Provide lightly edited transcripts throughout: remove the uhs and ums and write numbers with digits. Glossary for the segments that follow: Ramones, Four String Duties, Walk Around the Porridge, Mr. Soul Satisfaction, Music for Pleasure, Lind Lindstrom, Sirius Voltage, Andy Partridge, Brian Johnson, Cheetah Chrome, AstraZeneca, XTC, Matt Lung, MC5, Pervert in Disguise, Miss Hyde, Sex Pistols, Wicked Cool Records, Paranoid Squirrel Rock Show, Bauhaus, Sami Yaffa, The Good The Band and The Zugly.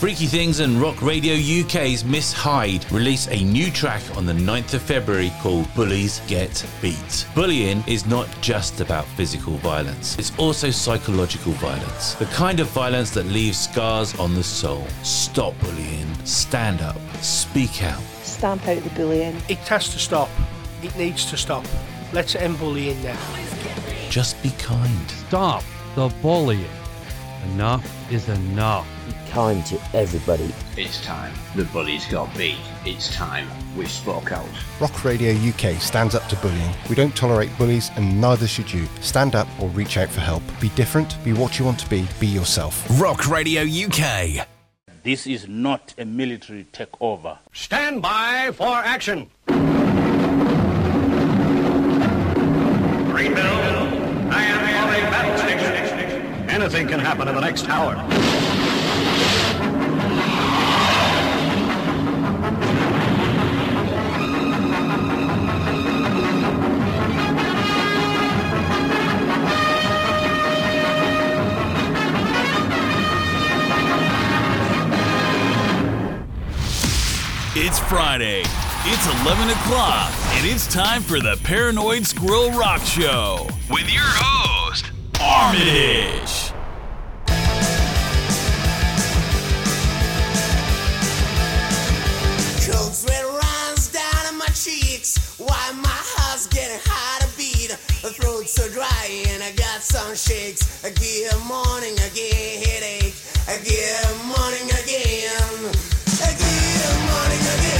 Freaky Things and Rock Radio UK's Miss Hyde released a new track on the 9th of February called Bullies Get Beat. Bullying is not just about physical violence, it's also psychological violence. The kind of violence that leaves scars on the soul. Stop bullying. Stand up. Speak out. Stamp out the bullying. It has to stop. It needs to stop. Let's end bullying now. Just be kind. Stop the bullying. Enough is enough. Be kind to everybody. It's time. The bullies got beat. It's time. We spoke out. Rock Radio UK stands up to bullying. We don't tolerate bullies and neither should you. Stand up or reach out for help. Be different. Be what you want to be. Be yourself. Rock Radio UK. This is not a military takeover. Stand by for action. Greenville, I am on a battle station. Anything can happen in the next hour. It's Friday. It's 11 o'clock, and it's time for the Paranoid Squirrel Rock Show with your host, Armitage. Cold sweat runs down on my cheeks, while my heart's getting hard to beat. The throat's so dry and I got some shakes. I get a morning again headache. I get a morning again. I get a morning again.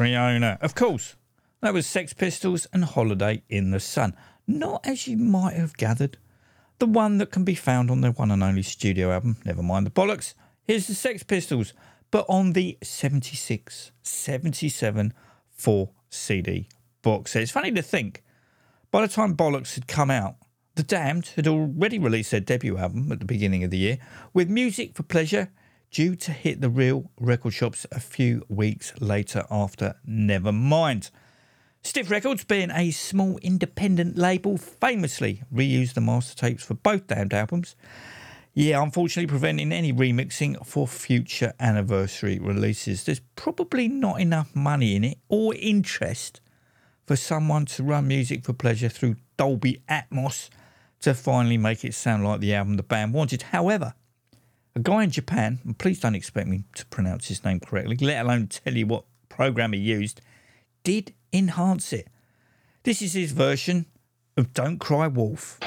Creona. Of course, that was Sex Pistols and Holiday in the Sun. Not, as you might have gathered, the one that can be found on their one and only studio album, Never Mind the Bollocks. Here's the Sex Pistols, but on the 76, 77, 4 CD box set. It's funny to think, by the time Bollocks had come out, The Damned had already released their debut album at the beginning of the year, with Music for Pleasure due to hit the real record shops a few weeks later after Never Mind. Stiff Records, being a small independent label, famously reused the master tapes for both Damned albums. Yeah, unfortunately preventing any remixing for future anniversary releases. There's probably not enough money in it or interest for someone to run Music for Pleasure through Dolby Atmos to finally make it sound like the album the band wanted. However, a guy in Japan, and please don't expect me to pronounce his name correctly, let alone tell you what program he used, did enhance it. This is his version of Don't Cry Wolf.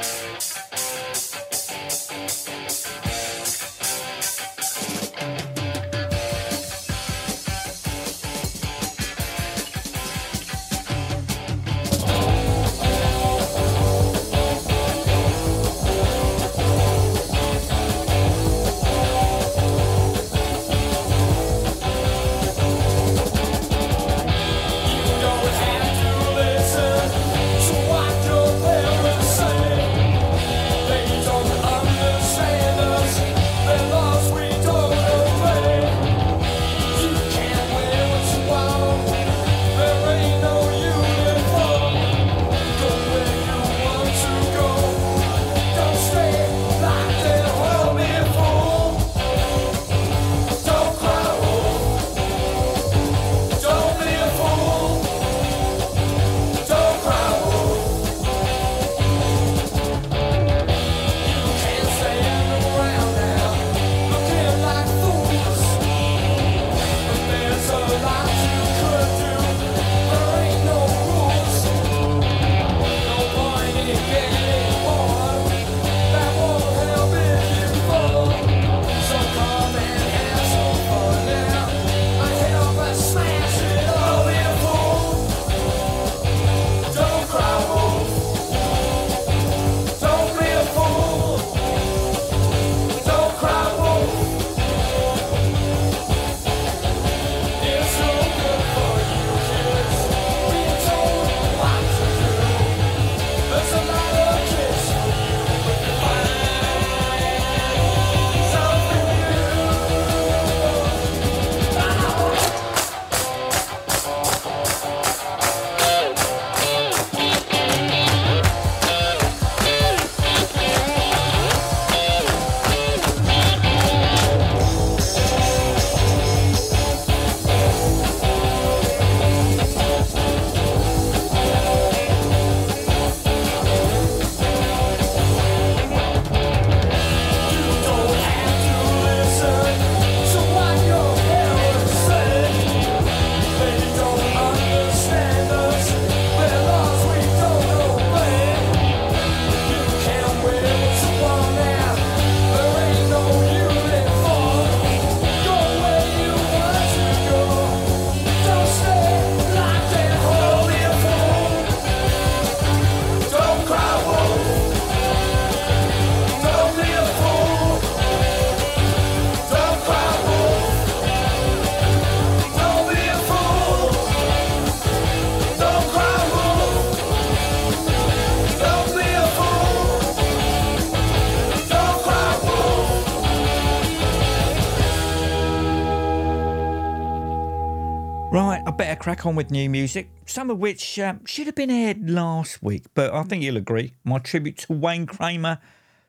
Crack on with new music, some of which should have been aired last week, but I think you'll agree my tribute to Wayne Kramer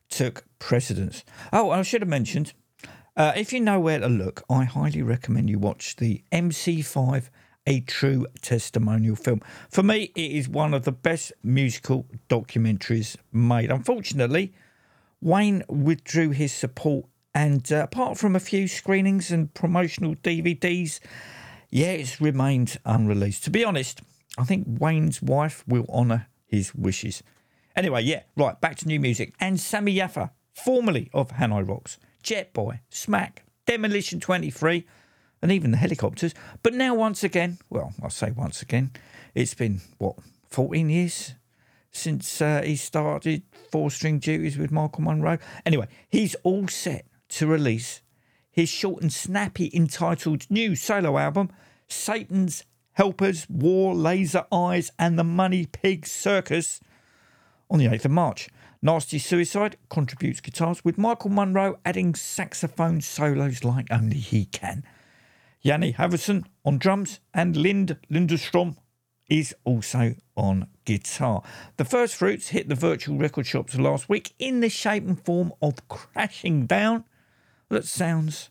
took precedence. Oh, I should have mentioned, if you know where to look, I highly recommend you watch the MC5, A True Testimonial film. For me, it is one of the best musical documentaries made. Unfortunately, Wayne withdrew his support, and apart from a few screenings and promotional DVDs, yeah, it's remained unreleased. To be honest, I think Wayne's wife will honour his wishes. Anyway, yeah, right, back to new music. And Sami Yaffa, formerly of Hanoi Rocks, Jet Boy, Smack, Demolition 23, and even the helicopters. But now once again, well, I'll say once again, it's been, what, 14 years since he started Four String Duties with Michael Monroe. Anyway, he's all set to release his short and snappy entitled new solo album, Satan's Helpers, War, Laser Eyes and the Money Pig Circus, on the 8th of March. Nasty Suicide contributes guitars, with Michael Monroe adding saxophone solos like only he can. Yanni Havison on drums and Lind Lindstrom is also on guitar. The first fruits hit the virtual record shops last week in the shape and form of Crashing Down, that sounds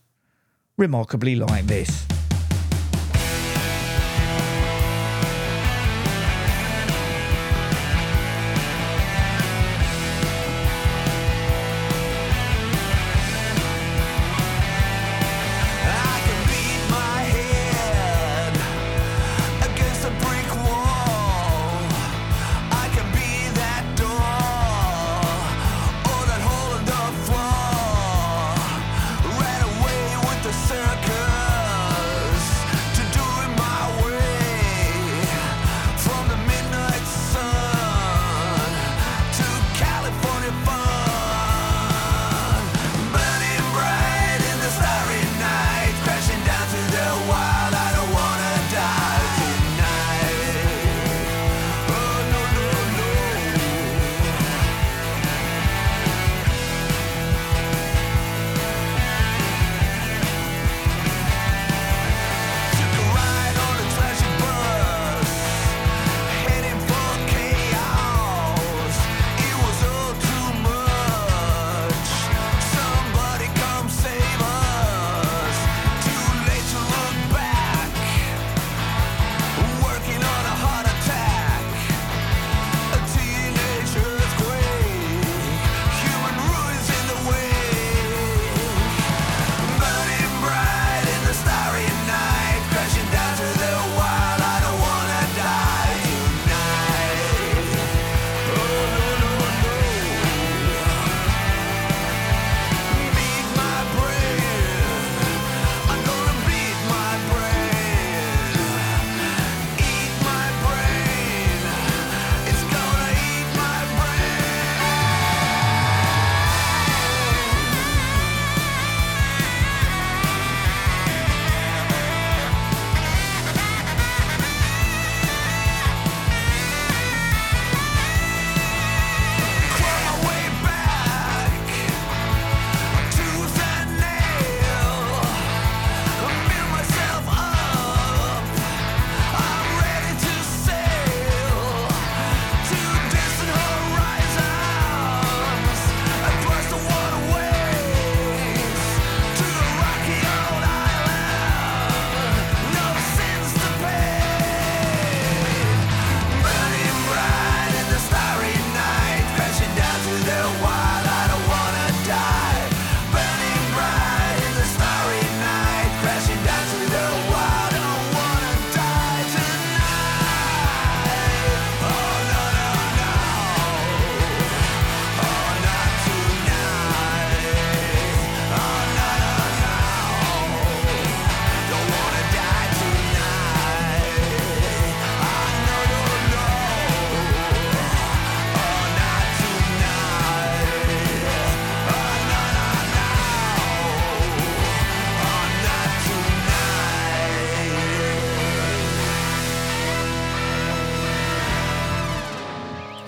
remarkably like this.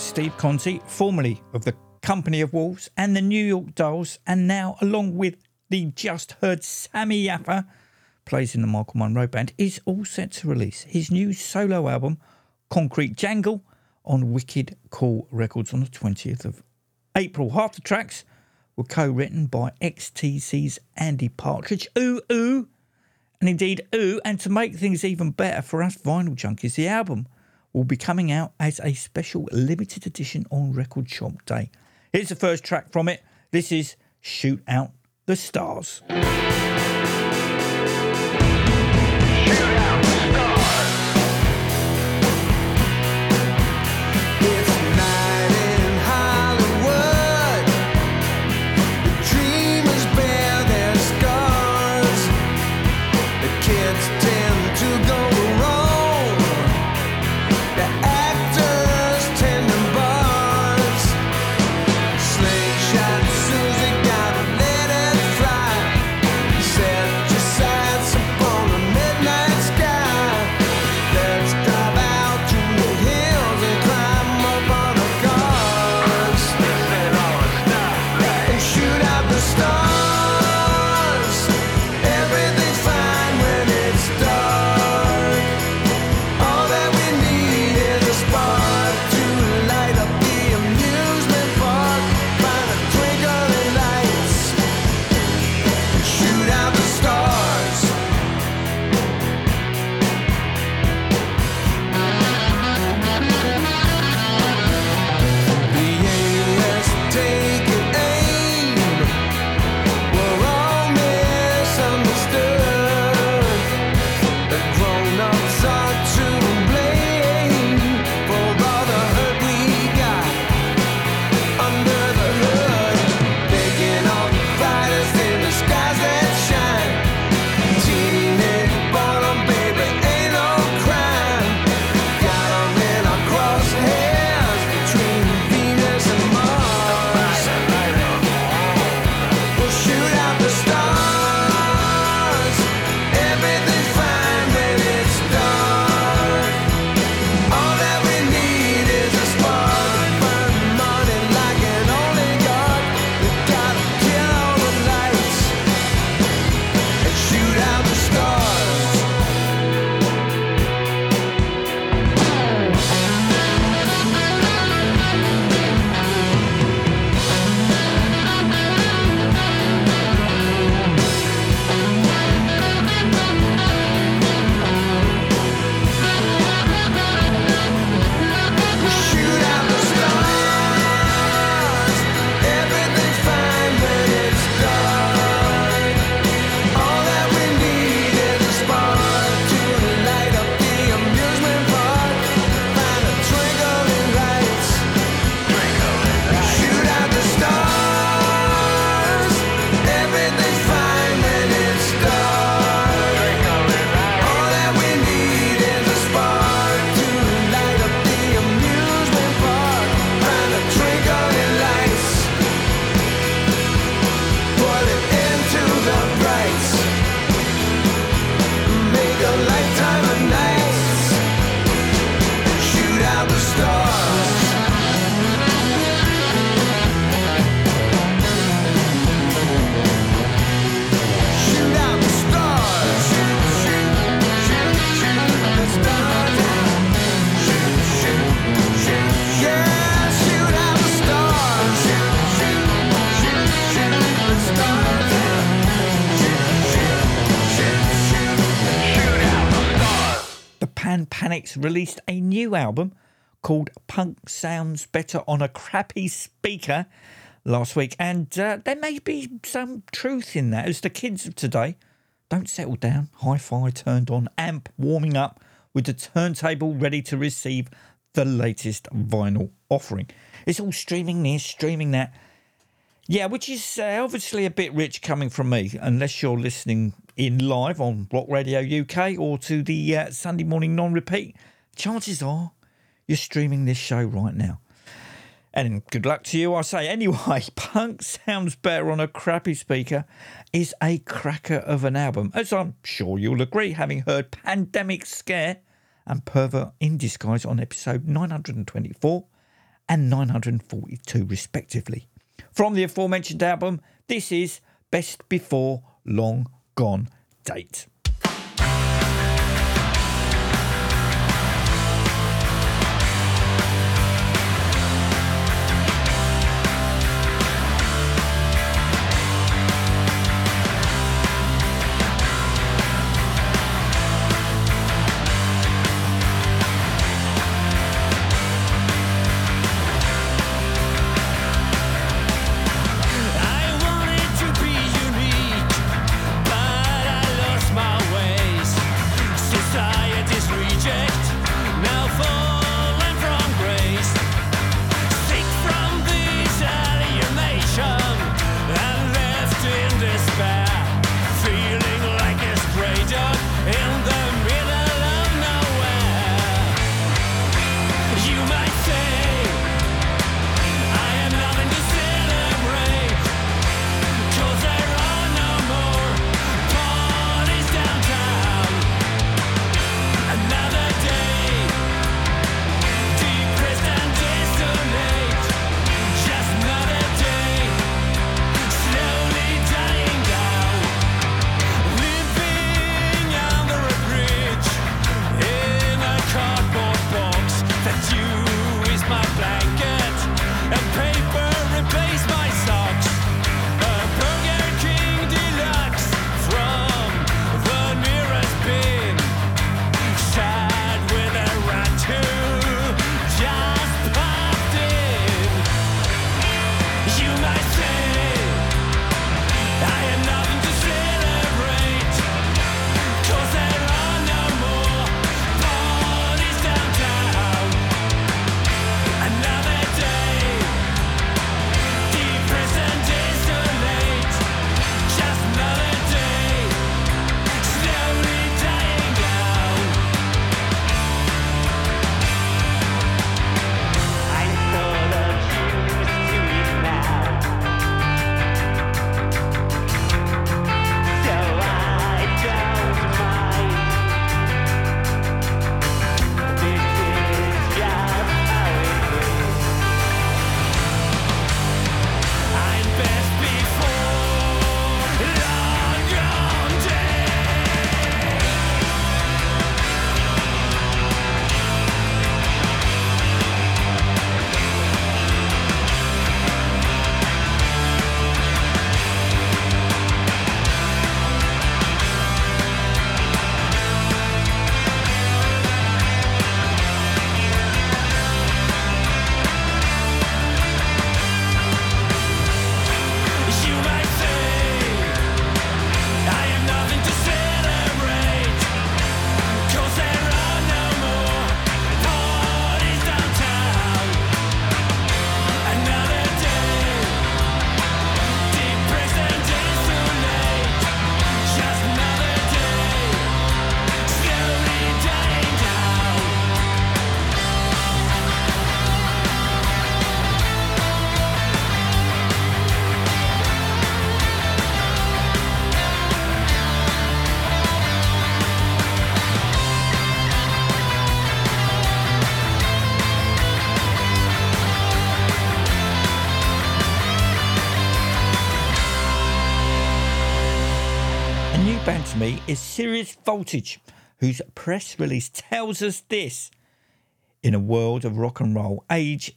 Steve Conte, formerly of the Company of Wolves and the New York Dolls, and now along with the just heard Sami Yaffa, plays in the Michael Monroe Band, is all set to release his new solo album, Concrete Jangle, on Wicked Cool Records on the 20th of April. Half the tracks were co-written by XTC's Andy Partridge, Ooh, and to make things even better for us vinyl junkies, the album will be coming out as a special limited edition on Record Shop Day. Here's the first track from it. This is Shoot Out the Stars. The night in Hollywood, the dreamers bear their scars. The Rocks released a new album called Punk Sounds Better on a Crappy Speaker last week, and there may be some truth in that, as the kids of today don't settle down. Hi-fi turned on, amp warming up with the turntable ready to receive the latest vinyl offering. It's all streaming this, streaming that. Yeah, which is obviously a bit rich coming from me, unless you're listening in live on Block Radio UK or to the Sunday morning non-repeat. Chances are you're streaming this show right now. And good luck to you, I say. Anyway, Punk Sounds Better on a Crappy Speaker is a cracker of an album, as I'm sure you'll agree, having heard Pandemic Scare and Pervert in Disguise on episode 924 and 942 respectively. From the aforementioned album, this is Best Before Long Gone Date. Me is Sirius Voltage, whose press release tells us this: in a world of rock and roll, age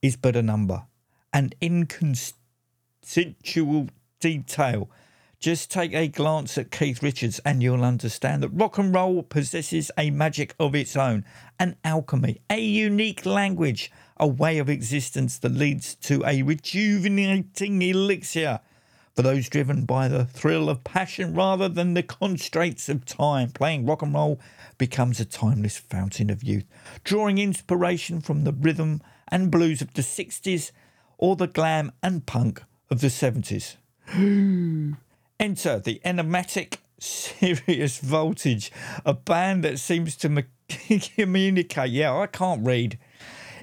is but a number, an inconsequential detail. Just take a glance at Keith Richards and you'll understand that rock and roll possesses a magic of its own, an alchemy, a unique language, a way of existence that leads to a rejuvenating elixir for those driven by the thrill of passion rather than the constraints of time. Playing rock and roll becomes a timeless fountain of youth, drawing inspiration from the rhythm and blues of the 60s or the glam and punk of the 70s. Enter the enigmatic Sirius Voltage, a band that seems to communicate, I can't read,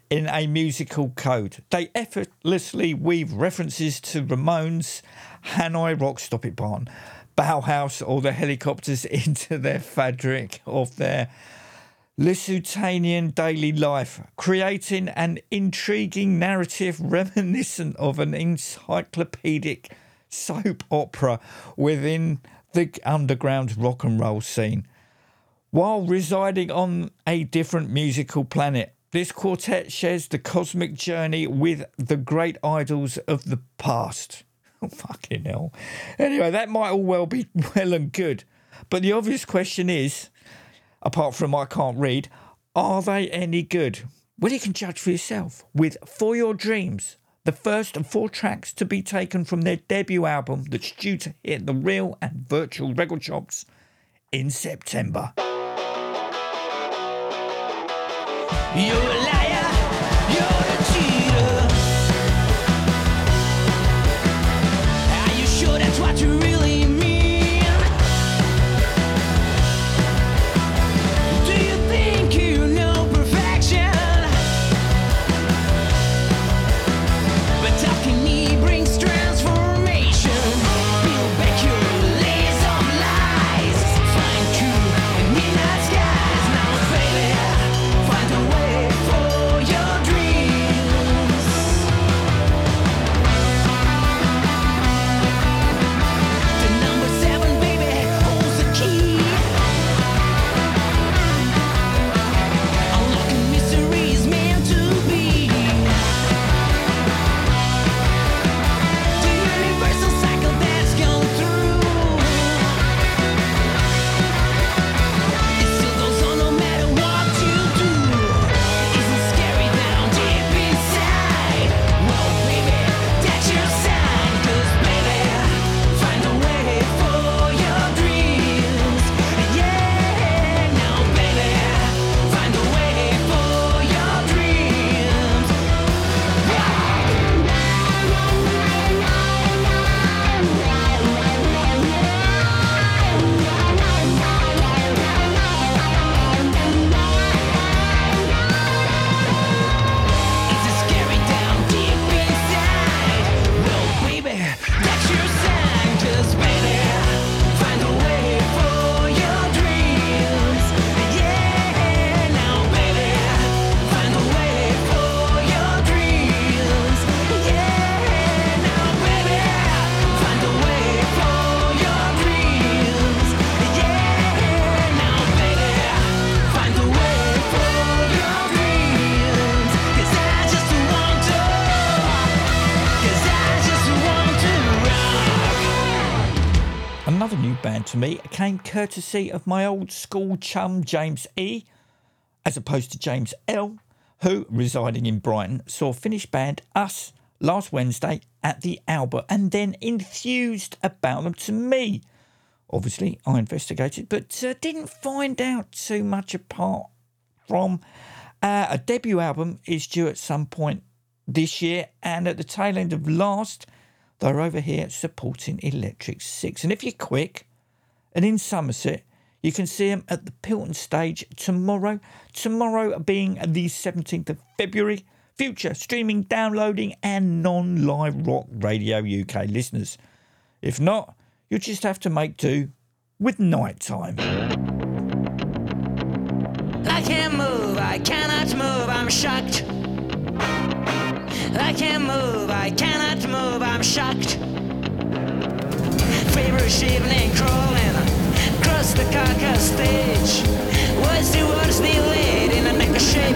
in a musical code. They effortlessly weave references to Ramones, Hanoi Rocks, Stop It Barn, Bauhaus or the Helicopters into their fabric of their Lusitanian daily life, creating an intriguing narrative reminiscent of an encyclopedic soap opera within the underground rock and roll scene. While residing on a different musical planet, this quartet shares the cosmic journey with the great idols of the past. Oh, fucking hell. Anyway, that might all well be well and good, but the obvious question is, apart from I can't read, are they any good? Well, you can judge for yourself with For Your Dreams, the first of 4 tracks to be taken from their debut album that's due to hit the real and virtual record shops in September. You're a liar, you're a cheater. Are you sure that's what you really mean? Do you think you know perfection? To me, it came courtesy of my old school chum James E, as opposed to James L, who, residing in Brighton, saw Finnish band Us last Wednesday at the Albert and then enthused about them to me. Obviously, I investigated, but didn't find out too much apart from a debut album is due at some point this year, and at the tail end of last, they're over here supporting Electric Six. And if you're quick, and in Somerset, you can see them at the Pilton Stage tomorrow. Tomorrow being the 17th of February. Future streaming, downloading and non-live rock radio UK listeners. If not, you'll just have to make do with night time. I can't move, I cannot move, I'm shocked. I can't move, I cannot move, I'm shocked. Feverish evening crawling across the carcass stage. Was the words delayed in a neck of shape?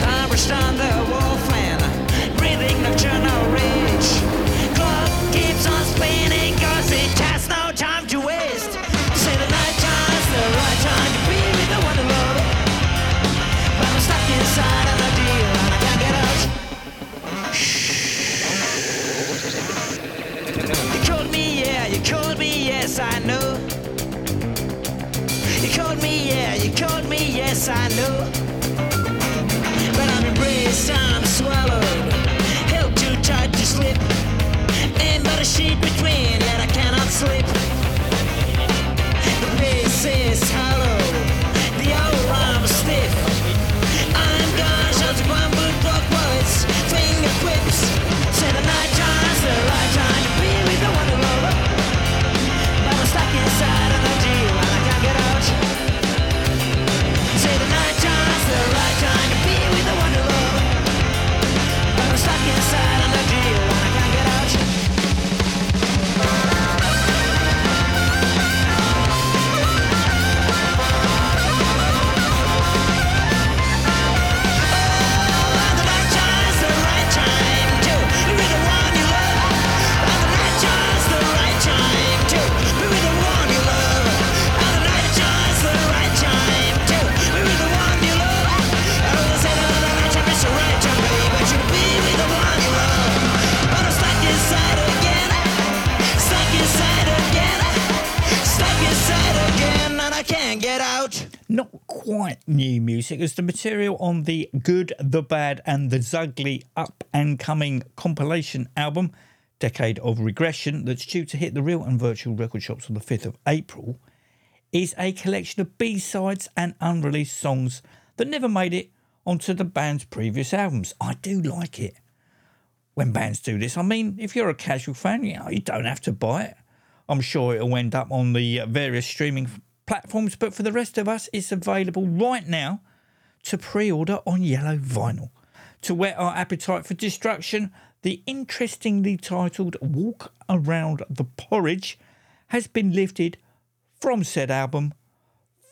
I rushed on the wolfman, breathing nocturnal rage. Clock keeps on spinning. yes, I know, but I'm embraced, I'm swallowed, held too tight to slip, ain't but a sheet between, and I cannot slip. The place is hollow, the old arm is stiff, I'm gone, shot to one boot, block wallets, finger quips, say the night time's the right time to be with the one who lover, but I'm stuck inside of the deal and I can't get out. Say the night time's the right time to be with the one who lover, but I'm stuck inside of the deal and I can't get out. Not quite new music, as the material on the Good, the Bad and the Zugly up-and-coming compilation album, Decade of Regression, that's due to hit the real and virtual record shops on the 5th of April, is a collection of B-sides and unreleased songs that never made it onto the band's previous albums. I do like it when bands do this. I mean, if you're a casual fan, you know, you don't have to buy it. I'm sure it'll end up on the various streaming platforms, but for the rest of us it's available right now to pre-order on yellow vinyl. To whet our appetite for destruction, the interestingly titled Walk Around the Porridge has been lifted from said album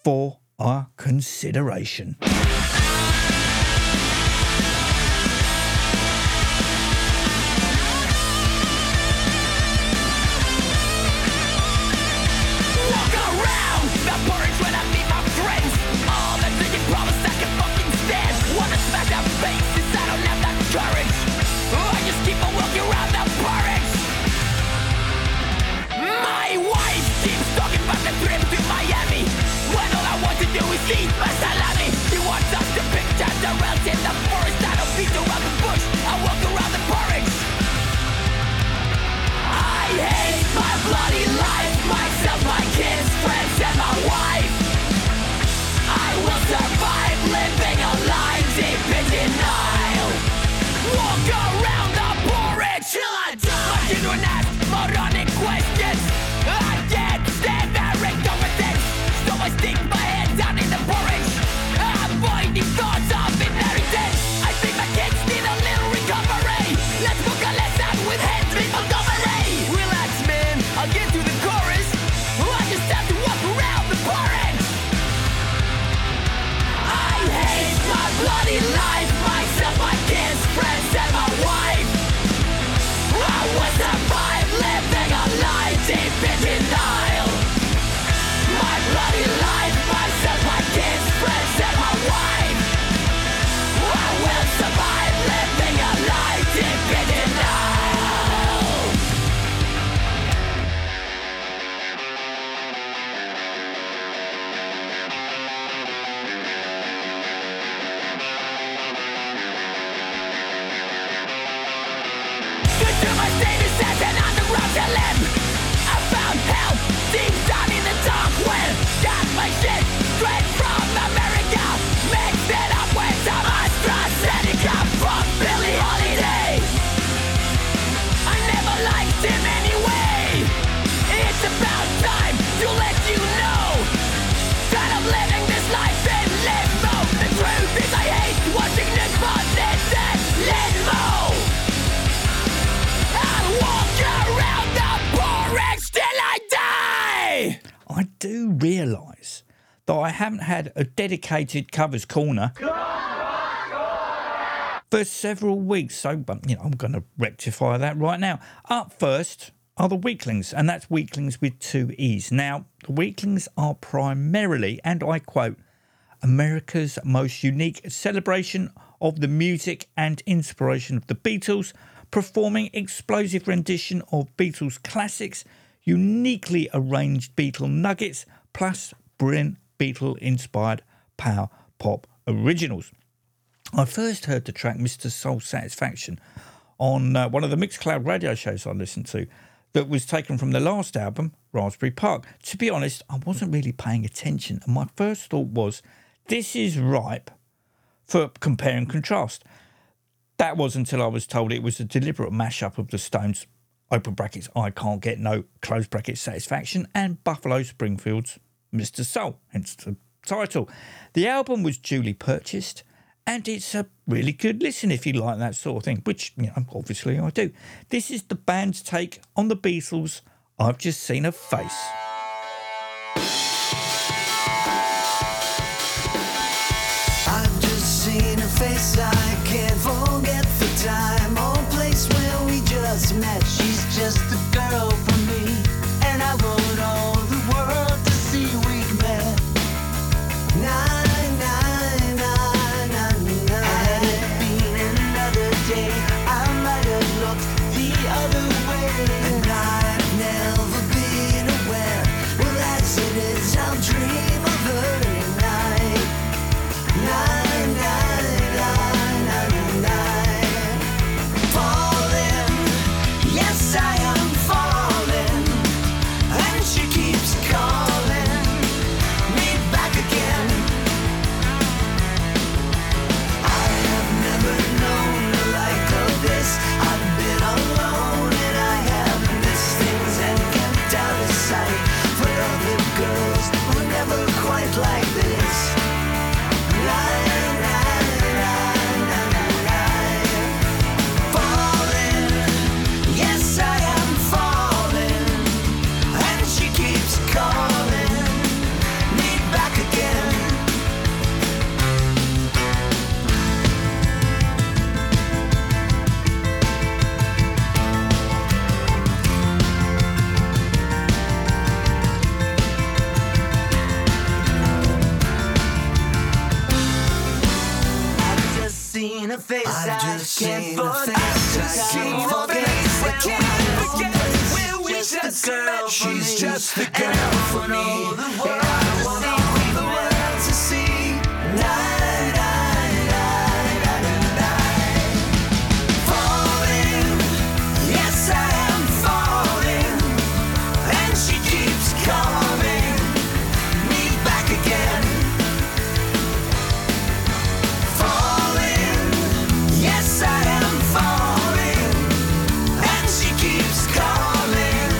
for our consideration. Eat my salami. He wants us to pick tangerines in the forest. I don't beat around the bush, I walk around the porridge. I hate my bloody life, myself, my kids, friends and my wife. I will survive living a life deep in denial. Walk around the porridge till I die. My children ask moronic questions, I can't stand their ignorance, so I stick my head down in the porridge, avoid these thoughts of inheritance. I think my kids need a little recovery. Let's book a lesson with Henry Montgomery. Relax, man, I'll get through the chorus. I just have to walk around the porridge. I hate my bloody life, myself, my kids, friends, and my wife. I was survive living a life deep in denial. My bloody life, myself, my kids, friends, and my wife. I will survive living a life deep in denial. The human status as an underground to live. I found hell deep down in the dark web. Got my shit straight from America, mixed it up with some AstraZeneca from Billie Holiday. I never liked him anyway. It's about time to let you know that I'm living this life in limbo. The truth is I hate watching this business in limbo. I'll walk around the porridge till I die. I do realise that I haven't had a dedicated covers corner for several weeks, so you know, I'm going to rectify that right now. Up first are the Weeklings, and that's Weeklings with two E's. Now, the Weeklings are primarily, and I quote, America's most unique celebration of the music and inspiration of the Beatles, performing explosive rendition of Beatles classics, uniquely arranged Beatle nuggets, plus brilliant Beatle-inspired power pop originals. I first heard the track Mr. Soul Satisfaction on one of the Mixcloud radio shows I listened to that was taken from the last album, Raspberry Park. To be honest, I wasn't really paying attention, and my first thought was, this is ripe for compare and contrast. That was until I was told it was a deliberate mashup of the Stones, open brackets, I Can't Get No, close brackets, Satisfaction, and Buffalo Springfield's Mr. Soul, hence the title. The album was duly purchased, and it's a really good listen if you like that sort of thing, which, you know, obviously I do. This is the band's take on the Beatles' I've Just Seen a Face. I've just seen a face, I can't forget the time or place where we just met. She's just the girl for me, and I want all the world to see we met. 9, 9, 9, 9, 9. Had it been another day, I might have looked the other way, and I've never been aware. Well, as it is, I'll dream of her tonight. 9, 9, 9, 9, 9. Falling, yes, I am falling, and she keeps calling me back again. I have never known the like of this. I've been alone and I have missed things and kept out of sight for other girls who never quite like this. Lying, falling, yes, I am falling, and she keeps calling me back again. I've just seen a face I can't forget. I've seen a face I can't forget. Where we just met, she's just the girl for me, and I want all the world to see. 9, 9, 9, 9, 9. Falling, yes, I am falling, and she keeps calling me back again. Falling, yes, I am falling, and she keeps calling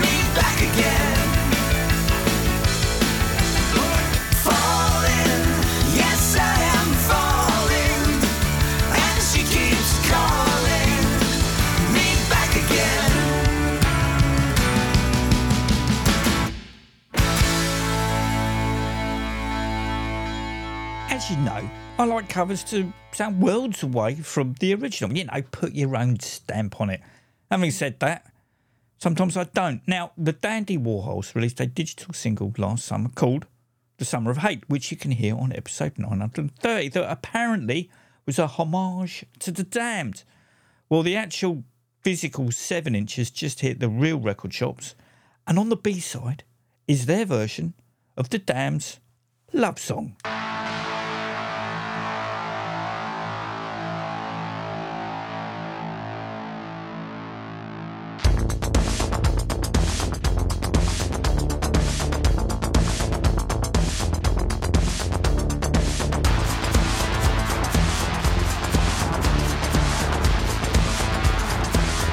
me back again. Falling, yes, I am falling, and she keeps calling me back again. As you know, I like covers to sound worlds away from the original. You know, put your own stamp on it. Having said that, sometimes I don't. Now, the Dandy Warhols released a digital single last summer called The Summer of Hate, which you can hear on episode 930, that apparently was a homage to The Damned. Well, the actual physical 7 inches just hit the real record shops, and on the B-side is their version of The Damned's Love Song.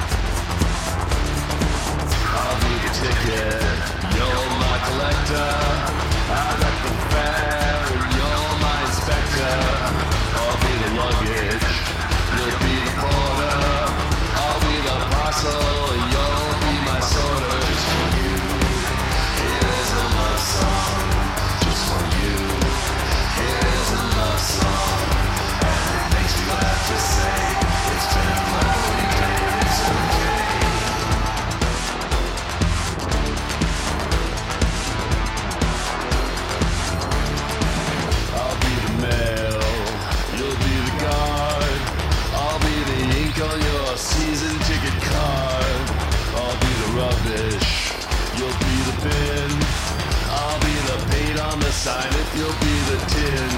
I'll need a ticket, you're my collector. I'm at the fair, you're my inspector. I'll be the luggage, you'll be the porter. I'll be the parcel, you'll be my sorter. Just for you, here's a love song. Just for you, here's a love song. And it makes me laugh to say, it's been a lovely day, it's okay. I'll be the mail, you'll be the guard. I'll be the ink on your season ticket card. I'll be the rubbish, you'll be the bin. I'll be the paint on the sign if you'll be the tin.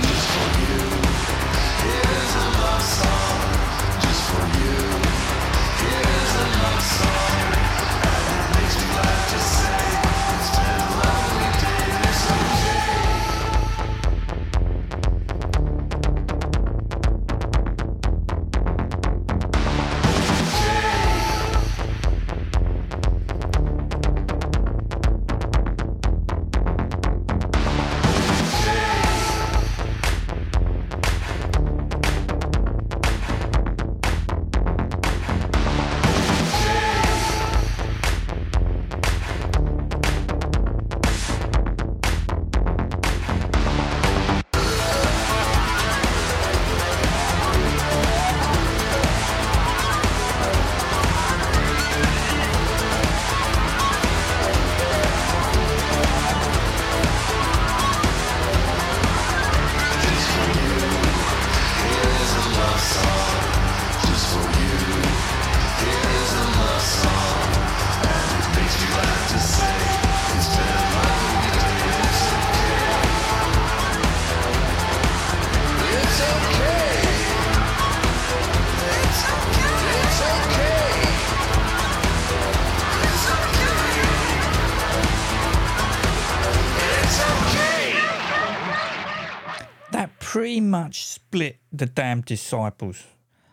that pretty much split the Damned disciples.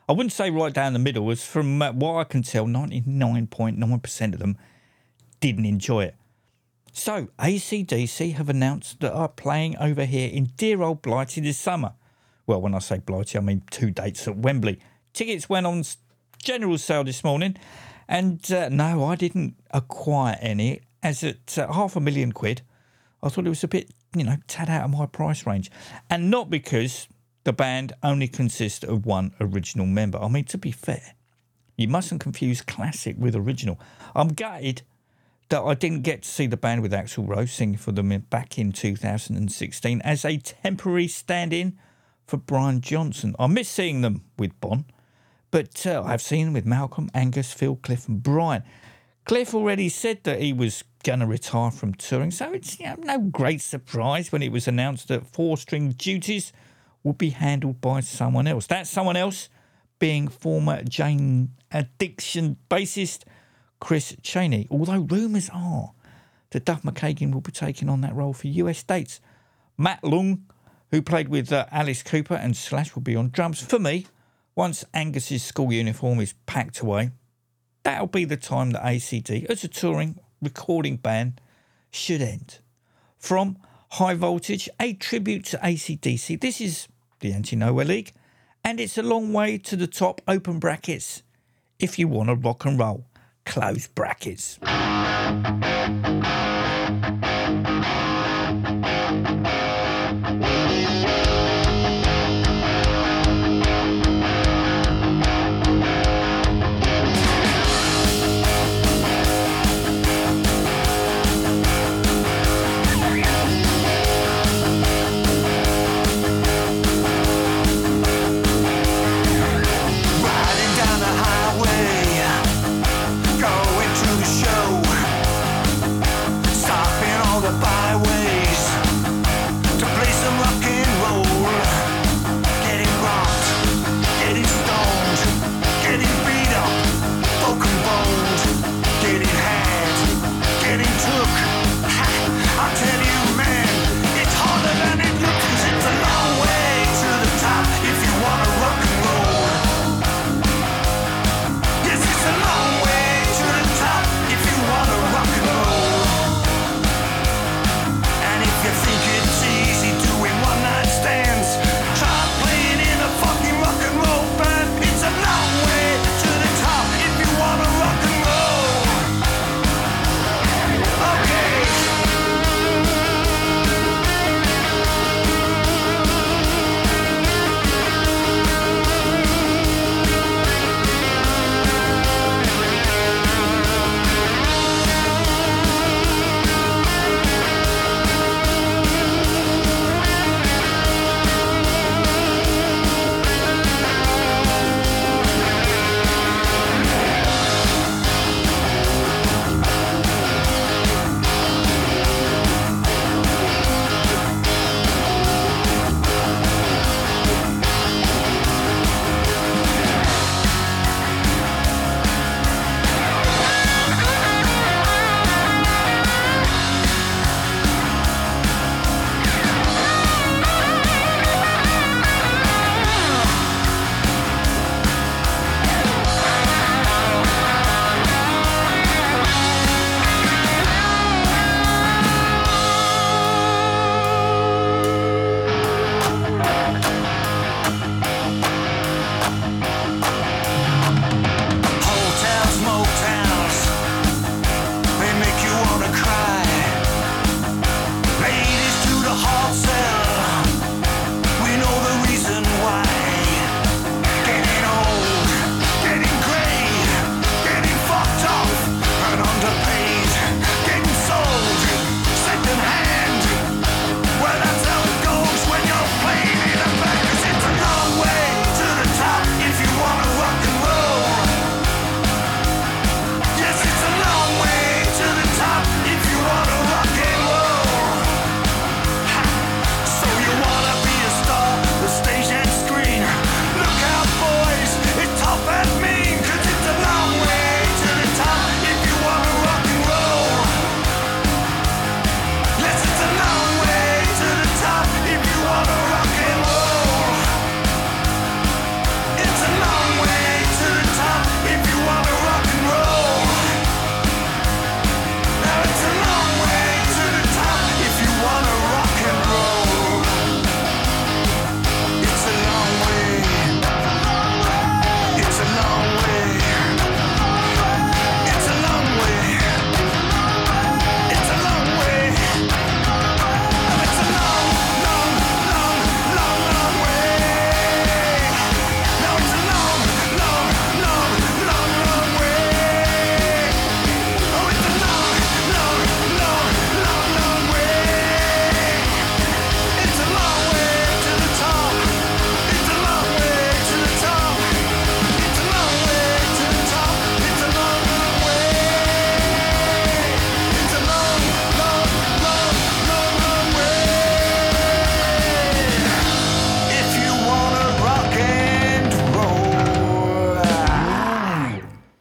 I wouldn't say right down the middle. As from what I can tell, 99.9% of them didn't enjoy it. So AC/DC have announced that are playing over here in dear old Blighty this summer. Well, when I say Blighty, I mean 2 dates at Wembley. Tickets went on general sale this morning, and no, I didn't acquire any, as at £500,000, I thought it was a bit, tad out of my price range. And not because the band only consists of one original member. I mean, to be fair, you mustn't confuse classic with original. I'm gutted that I didn't get to see the band with Axl Rose singing for them back in 2016 as a temporary stand-in for Brian Johnson. I miss seeing them with Bon, but I've seen them with Malcolm, Angus, Phil, Cliff and Brian. Cliff already said that he was going to retire from touring, so it's no great surprise when it was announced that Four String Duties would be handled by someone else. That someone else being former Jane Addiction bassist Chris Chaney, although rumours are that Duff McKagan will be taking on that role for US dates. Matt Lung, who played with Alice Cooper and Slash, will be on drums. For me, once Angus's school uniform is packed away, that'll be the time that ACD, as a touring recording band, should end. From High Voltage, a tribute to AC/DC. This is the Anti-Nowhere League, and it's a long way to the top, open brackets, if you want to rock and roll, close brackets.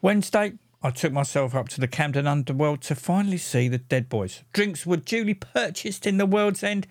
Wednesday, I took myself up to the Camden Underworld to finally see the Dead Boys. Drinks were duly purchased in the World's End,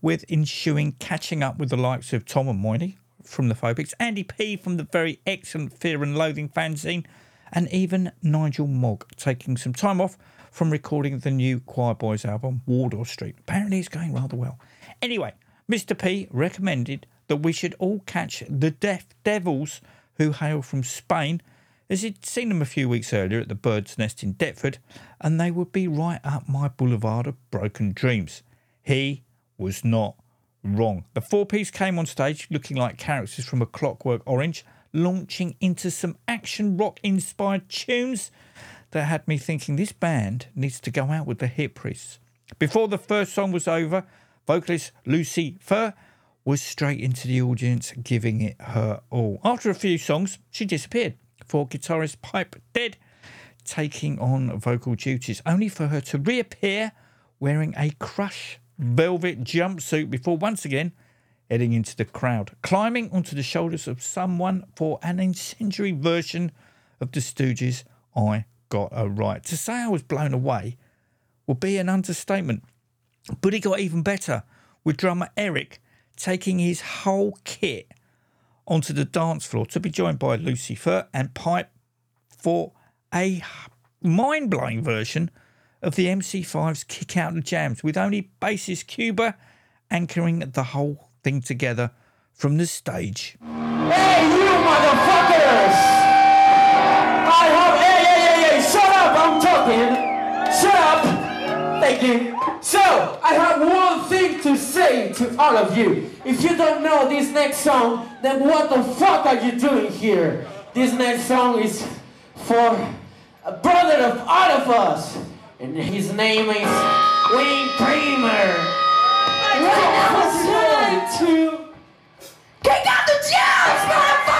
with ensuing catching up with the likes of Tom and Moyney from The Phobics, Andy P from the very excellent Fear and Loathing fanzine, and even Nigel Mogg taking some time off from recording the new Choir Boys album, Wardour Street. Apparently it's going rather well. Anyway, Mr P recommended that we should all catch the Deaf Devils, who hail from Spain, as he'd seen them a few weeks earlier at the Bird's Nest in Deptford, and they would be right up my boulevard of broken dreams. He was not wrong. The four-piece came on stage looking like characters from A Clockwork Orange, launching into some action rock-inspired tunes that had me thinking this band needs to go out with the Hit Priests. Before the first song was over, vocalist Lucy Fur was straight into the audience, giving it her all. After a few songs, she disappeared, for guitarist Pipe Dead taking on vocal duties, only for her to reappear wearing a crush velvet jumpsuit before once again heading into the crowd, climbing onto the shoulders of someone for an incendiary version of The Stooges' I Got a Right. To say I was blown away would be an understatement, but it got even better, with drummer Eric taking his whole kit onto the dance floor to be joined by Lucy Fur and Pipe for a mind-blowing version of the MC5's Kick Out the Jams, with only bassist Cuba anchoring the whole thing together from the stage. Hey, you motherfuckers! I hope... Hey, shut up, I'm talking! Shut up! Thank you. So, I have one thing to say to all of you. If you don't know this next song, then what the fuck are you doing here? This next song is for a brother of all of us, and his name is Wayne Kramer. Welcome to Kick Out the Jams, motherfucker!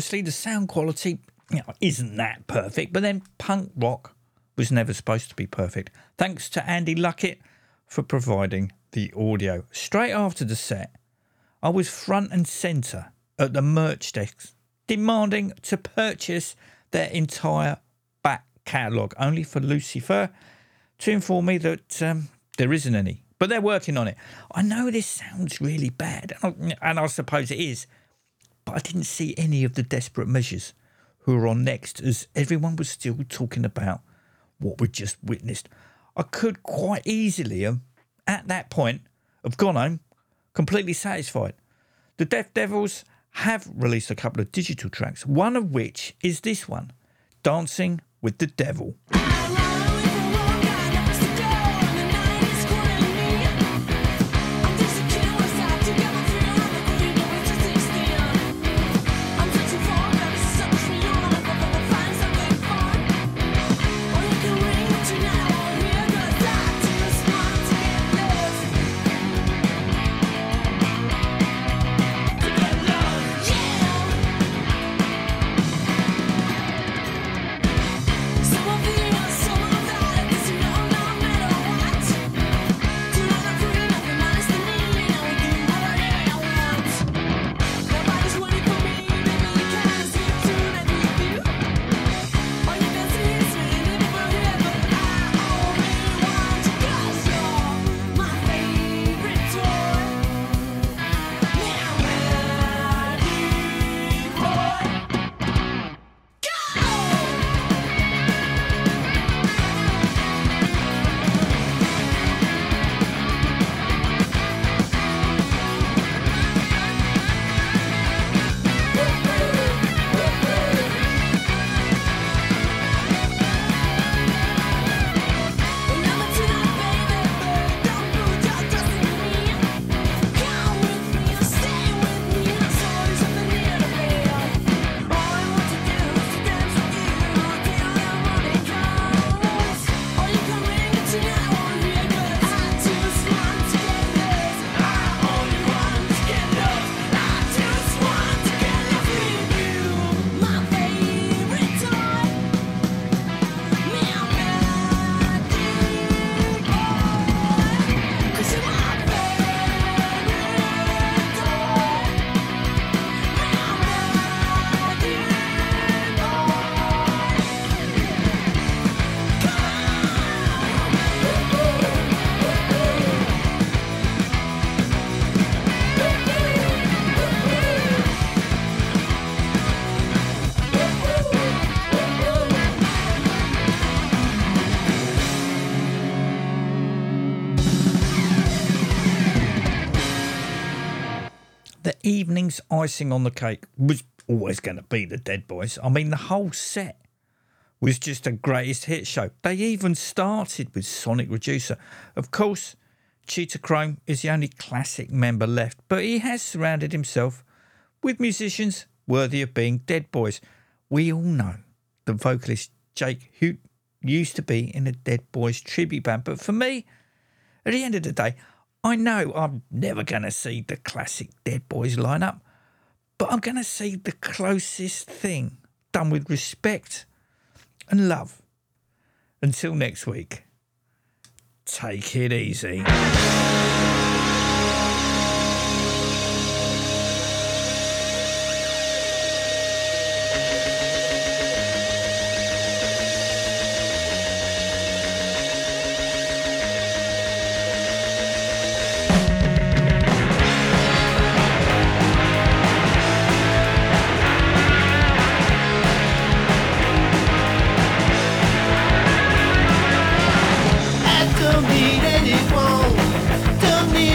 obviously the sound quality, you know, isn't that perfect, but then punk rock was never supposed to be perfect. Thanks to Andy Luckett for providing the audio. Straight after the set, I was front and centre at the merch desk, demanding to purchase their entire back catalogue, only for Lucifer to inform me that there isn't any, but they're working on it. I know this sounds really bad, and I suppose it is, but I didn't see any of the Desperate Measures who were on next, as everyone was still talking about what we'd just witnessed. I could quite easily, at that point, have gone home completely satisfied. The Deaf Devils have released a couple of digital tracks, one of which is this one, Dancing with the Devil. Evening's icing on the cake was always going to be the Dead Boys. I mean, the whole set was just a greatest hit show. They even started with Sonic Reducer. Of course, Cheetah Chrome is the only classic member left, but he has surrounded himself with musicians worthy of being Dead Boys. We all know that vocalist Jake Hoot used to be in a Dead Boys tribute band, but for me, at the end of the day, I know I'm never going to see the classic Dead Boys lineup, but I'm going to see the closest thing done with respect and love. Until next week, take it easy. Don't need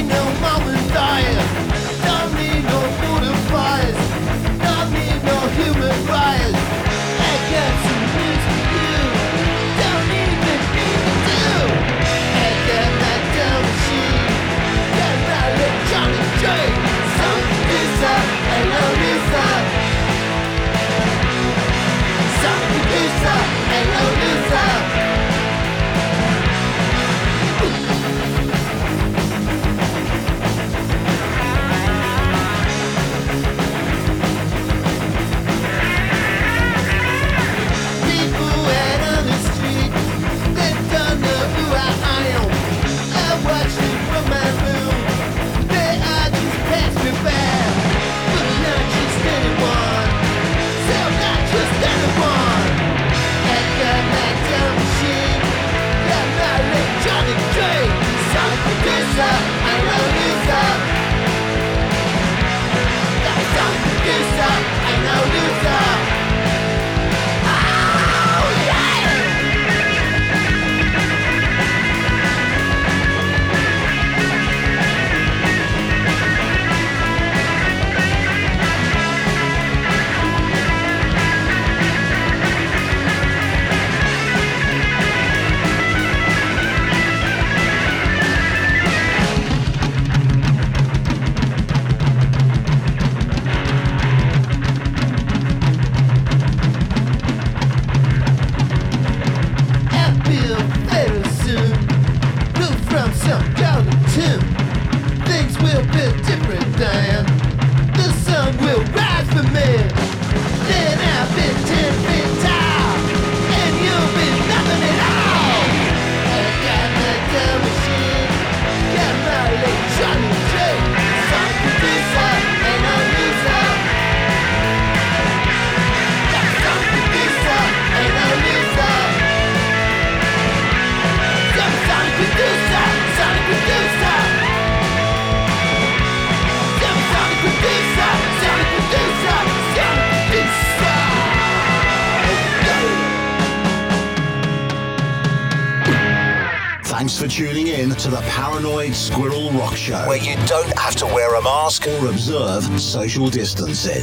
Thanks for tuning in to the Paranoid Squirrel Rock Show, where you don't have to wear a mask or observe social distancing.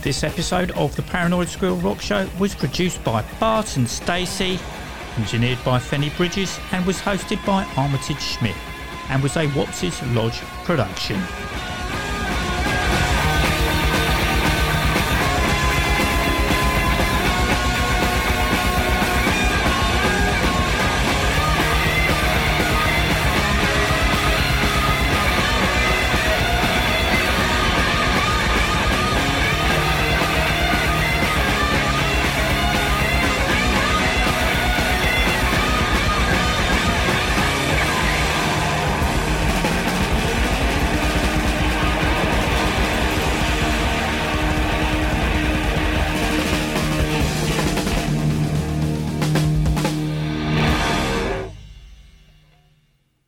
This episode of the Paranoid Squirrel Rock Show was produced by Bart and Stacey, engineered by Fenny Bridges, and was hosted by Armitage Schmidt, and was a Wopsis Lodge production.